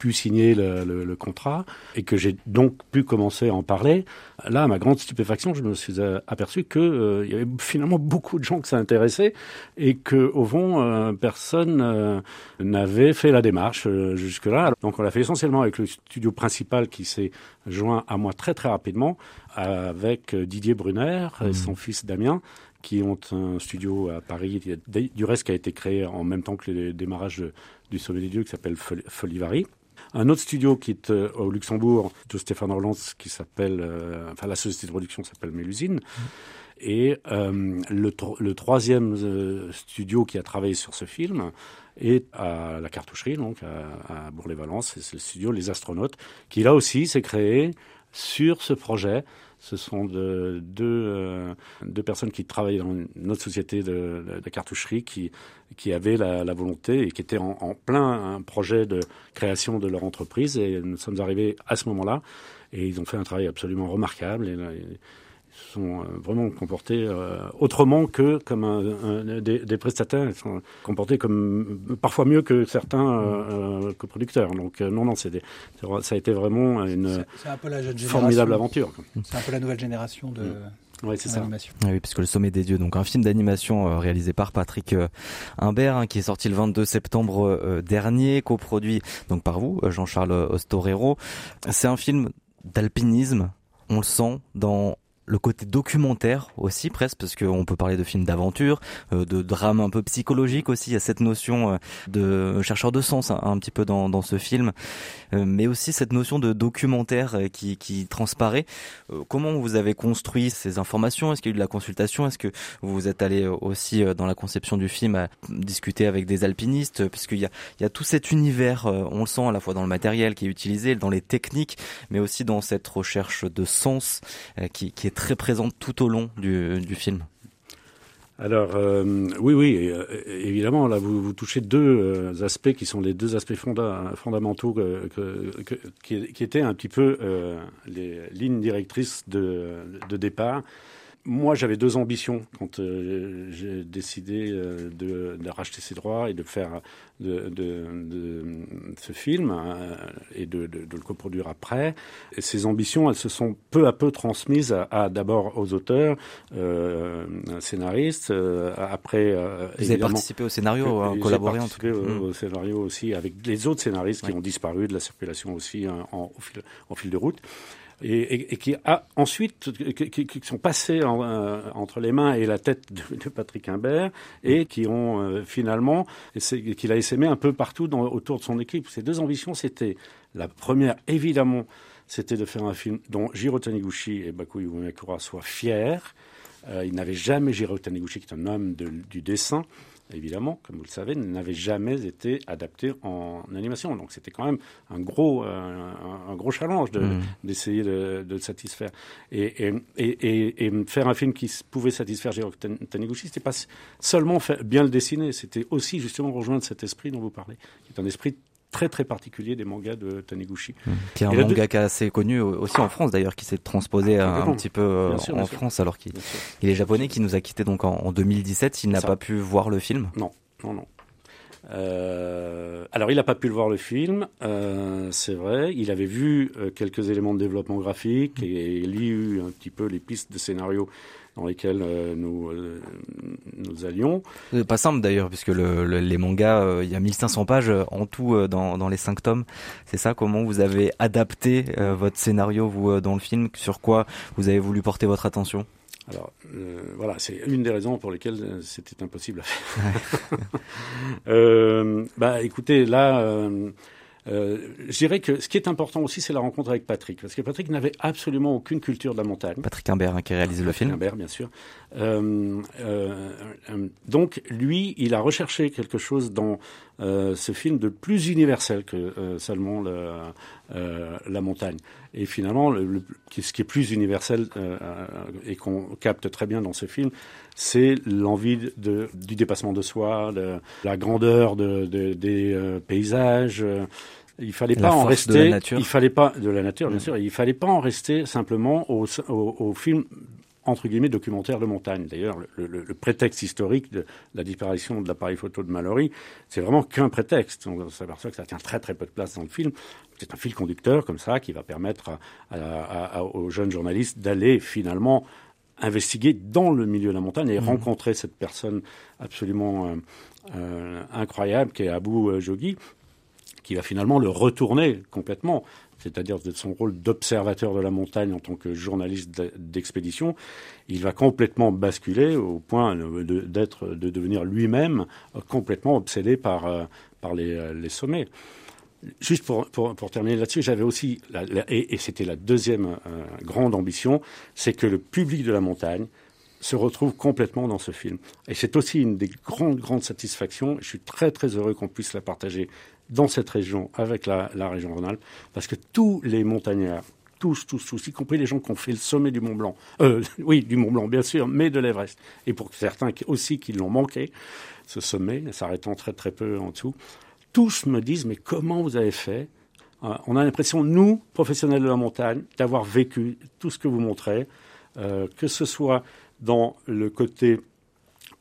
pu signer le contrat et que j'ai donc pu commencer à en parler, là, à ma grande stupéfaction, je me suis aperçu qu'il y avait finalement beaucoup de gens que ça intéressait et qu'au fond, personne n'avait fait la démarche jusque-là. Donc on l'a fait essentiellement avec le studio principal qui s'est joint à moi très très rapidement, avec Didier Brunner et son fils Damien, qui ont un studio à Paris, du reste qui a été créé en même temps que le démarrage du Sommet des Dieux, qui s'appelle Folivari. un autre studio qui est au Luxembourg de Stéphane Orlans qui s'appelle, la société de production s'appelle Mélusine. Et le troisième studio qui a travaillé sur ce film est à la Cartoucherie, donc à Bourg-lès-Valence. C'est le studio Les Astronautes qui, là aussi, s'est créé sur ce projet. Ce sont deux personnes qui travaillaient dans notre société de cartoucherie qui avaient la volonté et qui étaient en plein un projet de création de leur entreprise. Et nous sommes arrivés à ce moment-là et ils ont fait un travail absolument remarquable. Et se sont vraiment comportés autrement que comme des prestataires. Ils se sont comportés comme, parfois mieux que certains coproducteurs. Donc non, ça a été vraiment une formidable aventure. C'est un peu la nouvelle génération de... Oui, c'est ça. Ah oui, puisque Le Sommet des Dieux, donc un film d'animation réalisé par Patrick Imbert, qui est sorti le 22 septembre dernier, coproduit donc par vous, Jean-Charles Ostorero. C'est un film d'alpinisme, on le sent dans... le côté documentaire aussi presque, parce qu'on peut parler de films d'aventure, de drame un peu psychologique aussi. Il y a cette notion de chercheur de sens un petit peu dans ce film, mais aussi cette notion de documentaire qui transparaît. Comment vous avez construit ces informations? Est-ce qu'il y a eu de la consultation? Est-ce que vous êtes allé aussi dans la conception du film à discuter avec des alpinistes? Parce qu'il y a tout cet univers, on le sent à la fois dans le matériel qui est utilisé, dans les techniques, mais aussi dans cette recherche de sens qui est très présente tout au long du film. Alors, oui, évidemment, là, vous touchez deux aspects qui sont les deux aspects fondamentaux qui étaient un petit peu les lignes directrices de départ. Moi, j'avais deux ambitions quand j'ai décidé de racheter ces droits et de faire de ce film et de le coproduire après. Et ces ambitions, elles se sont peu à peu transmises d'abord aux auteurs, scénaristes, après... Vous avez participé au scénario, collaboré en tout cas. J'ai participé au scénario aussi avec les autres scénaristes qui ont disparu de la circulation aussi au fil de route. Et qui sont passés entre les mains et la tête de Patrick Imbert et qui ont finalement, qu'il a essaimé un peu partout autour de son équipe. Ses deux ambitions, c'était la première, évidemment, c'était de faire un film dont Jiro Taniguchi et Baku Yumemakura soient fiers. Il n'avait jamais, Jiro Taniguchi, qui est un homme du dessin, évidemment, comme vous le savez, n'avait jamais été adapté en animation. Donc c'était quand même un gros challenge d'essayer de satisfaire. Et faire un film qui pouvait satisfaire Jiro Taniguchi, c'était pas seulement bien le dessiner, c'était aussi justement rejoindre cet esprit dont vous parlez, qui est un esprit très très particulier des mangas de Taniguchi. Qui est un mangaka assez connu aussi en France d'ailleurs, qui s'est transposé un petit peu en France, alors qu'il est japonais, qui nous a quittés donc en 2017. Il n'a pas pu voir le film. Non. Alors il n'a pas pu le voir le film, c'est vrai. Il avait vu quelques éléments de développement graphique et il y a eu un petit peu les pistes de scénario dans lesquels nous allions. C'est pas simple d'ailleurs, puisque les mangas, il y a 1500 pages en tout dans les 5 tomes. C'est ça, comment vous avez adapté votre scénario, vous, dans le film? Sur quoi vous avez voulu porter votre attention? Alors, c'est une des raisons pour lesquelles c'était impossible à faire. Écoutez, là... je dirais que ce qui est important aussi, c'est la rencontre avec Patrick, parce que Patrick n'avait absolument aucune culture de la montagne. Patrick Imbert, qui réalise le film. Imbert, bien sûr. Donc, lui, il a recherché quelque chose dans ce film de plus universel que seulement la montagne. Et finalement, ce qui est plus universel et qu'on capte très bien dans ce film, c'est l'envie du dépassement de soi, la grandeur des paysages. Il fallait pas en rester. Il fallait pas de la nature, bien sûr. Il fallait pas en rester simplement au film entre guillemets documentaire de montagne. D'ailleurs, le prétexte historique de la disparition de l'appareil photo de Mallory, c'est vraiment qu'un prétexte. On s'aperçoit que ça tient très très peu de place dans le film. C'est un fil conducteur comme ça qui va permettre aux jeunes journalistes d'aller finalement investiguer dans le milieu de la montagne et rencontrer cette personne absolument incroyable qui est Abu Jogi, qui va finalement le retourner complètement, c'est-à-dire de son rôle d'observateur de la montagne en tant que journaliste d'expédition. Il va complètement basculer au point de devenir lui-même complètement obsédé par les sommets. Juste pour terminer là-dessus, j'avais aussi, et c'était la deuxième grande ambition, c'est que le public de la montagne se retrouve complètement dans ce film. Et c'est aussi une des grandes satisfactions. Je suis très heureux qu'on puisse la partager dans cette région, avec la région Rhône-Alpes, parce que tous les montagnards, tous, y compris les gens qui ont fait le sommet du Mont-Blanc, du Mont-Blanc bien sûr, mais de l'Everest, et pour certains aussi qui l'ont manqué, ce sommet, s'arrêtant très peu en dessous, tous me disent, mais comment vous avez fait ? On a l'impression, nous, professionnels de la montagne, d'avoir vécu tout ce que vous montrez, que ce soit dans le côté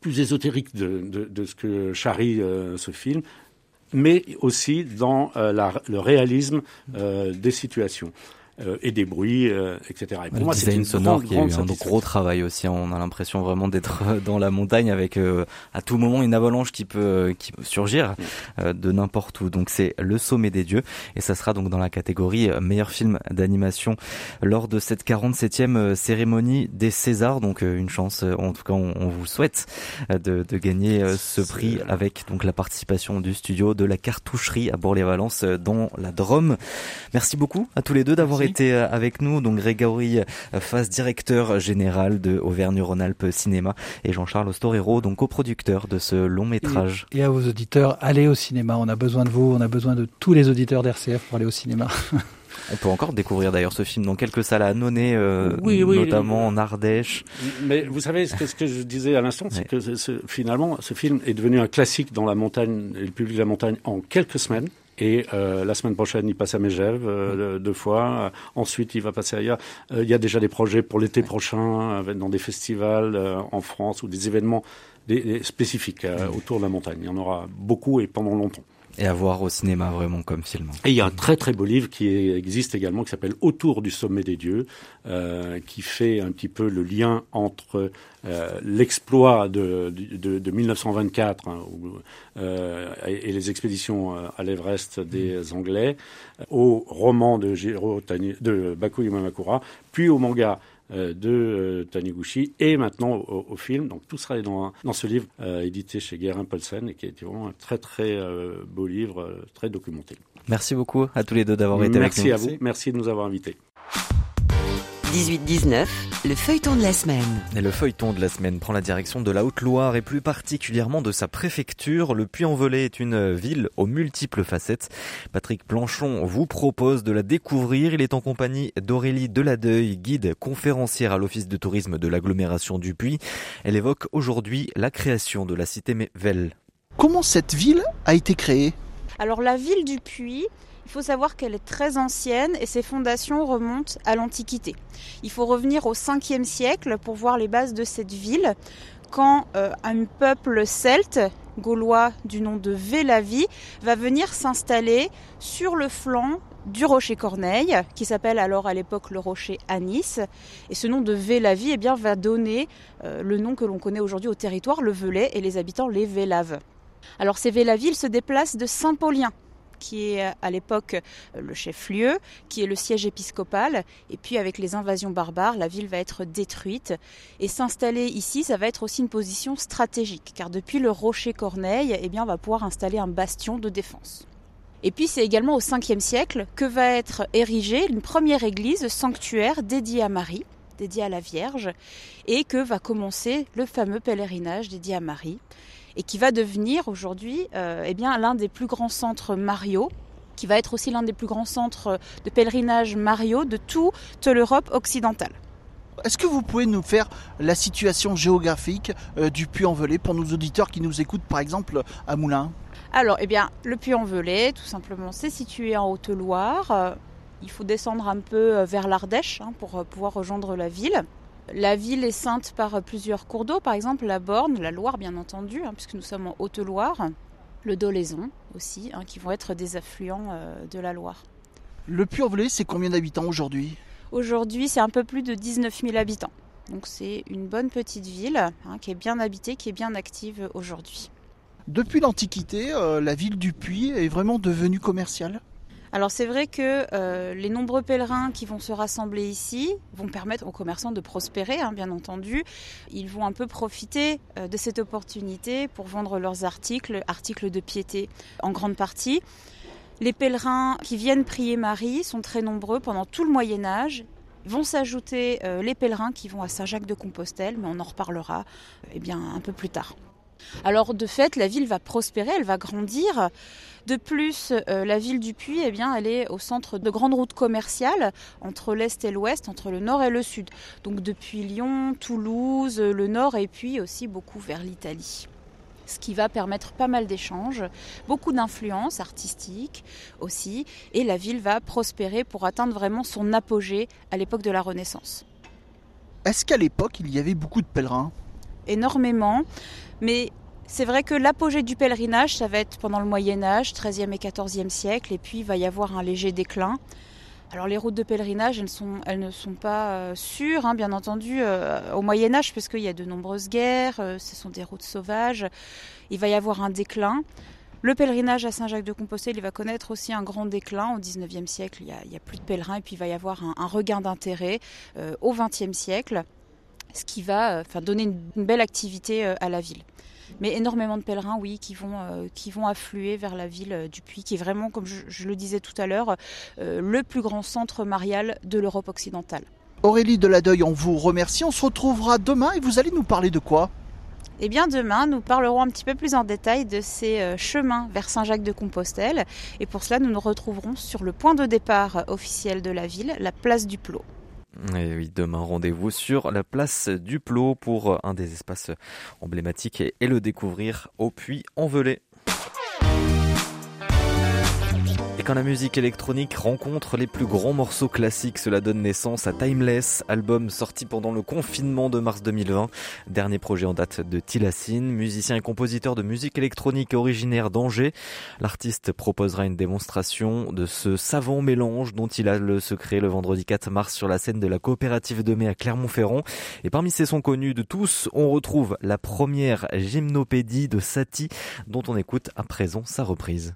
plus ésotérique de ce que charrie ce film, mais aussi dans le réalisme des situations et des bruits, etc. Et pour moi, c'est une sonore qui a eu un gros travail aussi. On a l'impression vraiment d'être dans la montagne avec à tout moment une avalanche qui peut surgir de n'importe où. Donc c'est Le Sommet des Dieux et ça sera donc dans la catégorie meilleur film d'animation lors de cette 47e cérémonie des Césars. Donc une chance, en tout cas on vous souhaite de gagner ce prix avec donc la participation du studio de la Cartoucherie à Bourg-lès-Valence dans la Drôme. Merci beaucoup à tous les deux d'avoir été avec nous, donc Grégory Faes, directeur général de Auvergne-Rhône-Alpes Cinéma, et Jean-Charles Ostorero, donc coproducteur de ce long métrage. Et à vos auditeurs, allez au cinéma, on a besoin de vous, on a besoin de tous les auditeurs d'RCF pour aller au cinéma. On peut encore découvrir d'ailleurs ce film dans quelques salles à Annonay, notamment en Ardèche. Mais vous savez, ce que je disais à l'instant, c'est que finalement, ce film est devenu un classique dans la montagne, le public de la montagne, en quelques semaines. Et la semaine prochaine, il passe à Megève 2 fois. Ensuite, il va passer ailleurs. Il y a déjà des projets pour l'été prochain, dans des festivals en France ou des événements spécifiques autour de la montagne. Il y en aura beaucoup et pendant longtemps. Et à voir au cinéma vraiment comme film. Et il y a un très beau livre qui existe également, qui s'appelle « Autour du sommet des dieux », qui fait un petit peu le lien entre l'exploit de 1924 et les expéditions à l'Everest des Anglais, au roman de Baku Yumemakura, puis au manga de Taniguchi et maintenant au film. Donc tout sera dans ce livre édité chez Guérin-Paulsen et qui a été vraiment un très beau livre, très documenté. Merci beaucoup à tous les deux d'avoir été avec nous. Merci à vous, merci de nous avoir invités. 18-19, le feuilleton de la semaine. Et le feuilleton de la semaine prend la direction de la Haute-Loire et plus particulièrement de sa préfecture. Le Puy-en-Velay est une ville aux multiples facettes. Patrick Planchon vous propose de la découvrir. Il est en compagnie d'Aurélie Deladeuil, guide conférencière à l'Office de tourisme de l'agglomération du Puy. Elle évoque aujourd'hui la création de la cité Velle. Comment cette ville a été créée ? Alors la ville du Puy... Il faut savoir qu'elle est très ancienne et ses fondations remontent à l'Antiquité. Il faut revenir au 5e siècle pour voir les bases de cette ville, quand un peuple celte, gaulois du nom de Vélavie, va venir s'installer sur le flanc du rocher Corneille, qui s'appelle alors à l'époque le rocher Anis. Et ce nom de Vélavie va donner le nom que l'on connaît aujourd'hui au territoire, le Velay, et les habitants les Vélaves. Alors ces Vélavis se déplacent de Saint-Paulien, qui est à l'époque le chef-lieu, qui est le siège épiscopal. Et puis avec les invasions barbares, la ville va être détruite. Et s'installer ici, ça va être aussi une position stratégique, car depuis le rocher Corneille, on va pouvoir installer un bastion de défense. Et puis c'est également au 5e siècle que va être érigée une première église sanctuaire dédiée à Marie, dédiée à la Vierge, et que va commencer le fameux pèlerinage dédié à Marie, et qui va devenir aujourd'hui l'un des plus grands centres mariaux, qui va être aussi l'un des plus grands centres de pèlerinage mariaux de toute l'Europe occidentale. Est-ce que vous pouvez nous faire la situation géographique du Puy-en-Velay pour nos auditeurs qui nous écoutent par exemple à Moulins ? Alors le Puy-en-Velay, tout simplement, c'est situé en Haute-Loire. Il faut descendre un peu vers l'Ardèche pour pouvoir rejoindre la ville. La ville est ceinte par plusieurs cours d'eau, par exemple la Borne, la Loire bien entendu, puisque nous sommes en Haute-Loire, le Dolaison aussi, qui vont être des affluents de la Loire. Le Puy-en-Velay, c'est combien d'habitants aujourd'hui ? Aujourd'hui, c'est un peu plus de 19 000 habitants. Donc c'est une bonne petite ville qui est bien habitée, qui est bien active aujourd'hui. Depuis l'Antiquité, la ville du Puy est vraiment devenue commerciale ? Alors c'est vrai que les nombreux pèlerins qui vont se rassembler ici vont permettre aux commerçants de prospérer, bien entendu. Ils vont un peu profiter de cette opportunité pour vendre leurs articles de piété en grande partie. Les pèlerins qui viennent prier Marie sont très nombreux pendant tout le Moyen-Âge. Vont s'ajouter les pèlerins qui vont à Saint-Jacques-de-Compostelle, mais on en reparlera un peu plus tard. Alors de fait, la ville va prospérer, elle va grandir. De plus, la ville du Puy, elle est au centre de grandes routes commerciales entre l'est et l'ouest, entre le nord et le sud. Donc depuis Lyon, Toulouse, le nord et puis aussi beaucoup vers l'Italie. Ce qui va permettre pas mal d'échanges, beaucoup d'influences artistiques aussi. Et la ville va prospérer pour atteindre vraiment son apogée à l'époque de la Renaissance. Est-ce qu'à l'époque, il y avait beaucoup de pèlerins ? Énormément, mais c'est vrai que l'apogée du pèlerinage, ça va être pendant le Moyen-Âge, XIIIe et XIVe siècle, et puis il va y avoir un léger déclin. Alors les routes de pèlerinage, elles ne sont pas sûres, bien entendu, au Moyen-Âge, parce qu'il y a de nombreuses guerres, ce sont des routes sauvages, il va y avoir un déclin. Le pèlerinage à Saint-Jacques-de-Compostelle, il va connaître aussi un grand déclin. Au XIXe siècle, il n'y a plus de pèlerins, et puis il va y avoir un regain d'intérêt au XXe siècle. Ce qui va donner une belle activité à la ville. Mais énormément de pèlerins, oui, qui vont affluer vers la ville du Puy, qui est vraiment, comme je le disais tout à l'heure, le plus grand centre marial de l'Europe occidentale. Aurélie Deladeuil, on vous remercie. On se retrouvera demain et vous allez nous parler de quoi ? Demain, nous parlerons un petit peu plus en détail de ces chemins vers Saint-Jacques-de-Compostelle. Et pour cela, nous nous retrouverons sur le point de départ officiel de la ville, la place du Plot. Et oui, demain, rendez-vous sur la place du Plot pour un des espaces emblématiques et le découvrir au Puy-en-Velay. Et quand la musique électronique rencontre les plus grands morceaux classiques, cela donne naissance à Timeless, album sorti pendant le confinement de mars 2020. Dernier projet en date de Tilassine, musicien et compositeur de musique électronique originaire d'Angers. L'artiste proposera une démonstration de ce savant mélange dont il a le secret le vendredi 4 mars sur la scène de la coopérative de mai à Clermont-Ferrand. Et parmi ces sons connus de tous, on retrouve la première gymnopédie de Satie dont on écoute à présent sa reprise.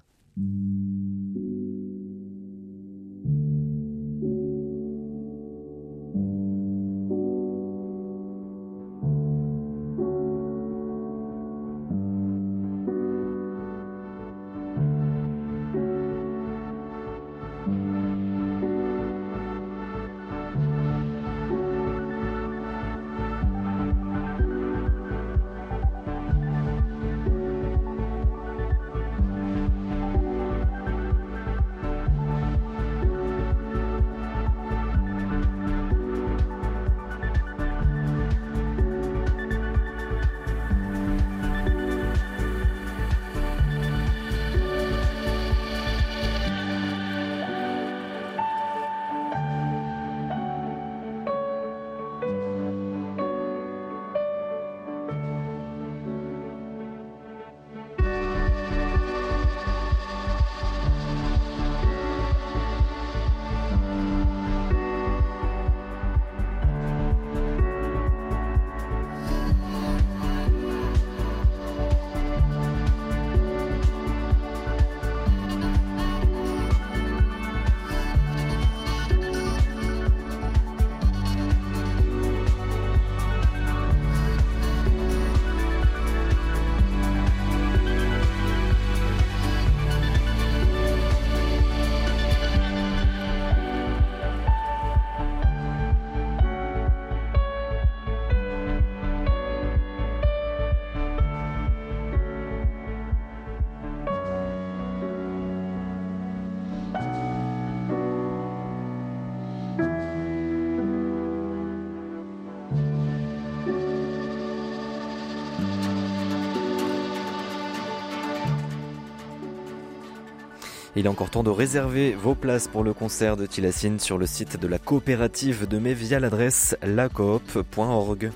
Il est encore temps de réserver vos places pour le concert de Tilassine sur le site de la coopérative de mai via l'adresse lacoop.org.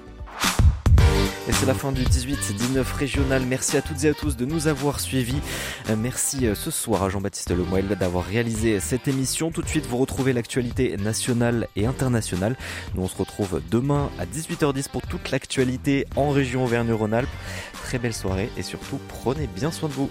Et c'est la fin du 18-19 régional. Merci à toutes et à tous de nous avoir suivis. Merci ce soir à Jean-Baptiste Lemoël d'avoir réalisé cette émission. Tout de suite, vous retrouvez l'actualité nationale et internationale. Nous, on se retrouve demain à 18h10 pour toute l'actualité en région Auvergne-Rhône-Alpes. Très belle soirée et surtout, prenez bien soin de vous.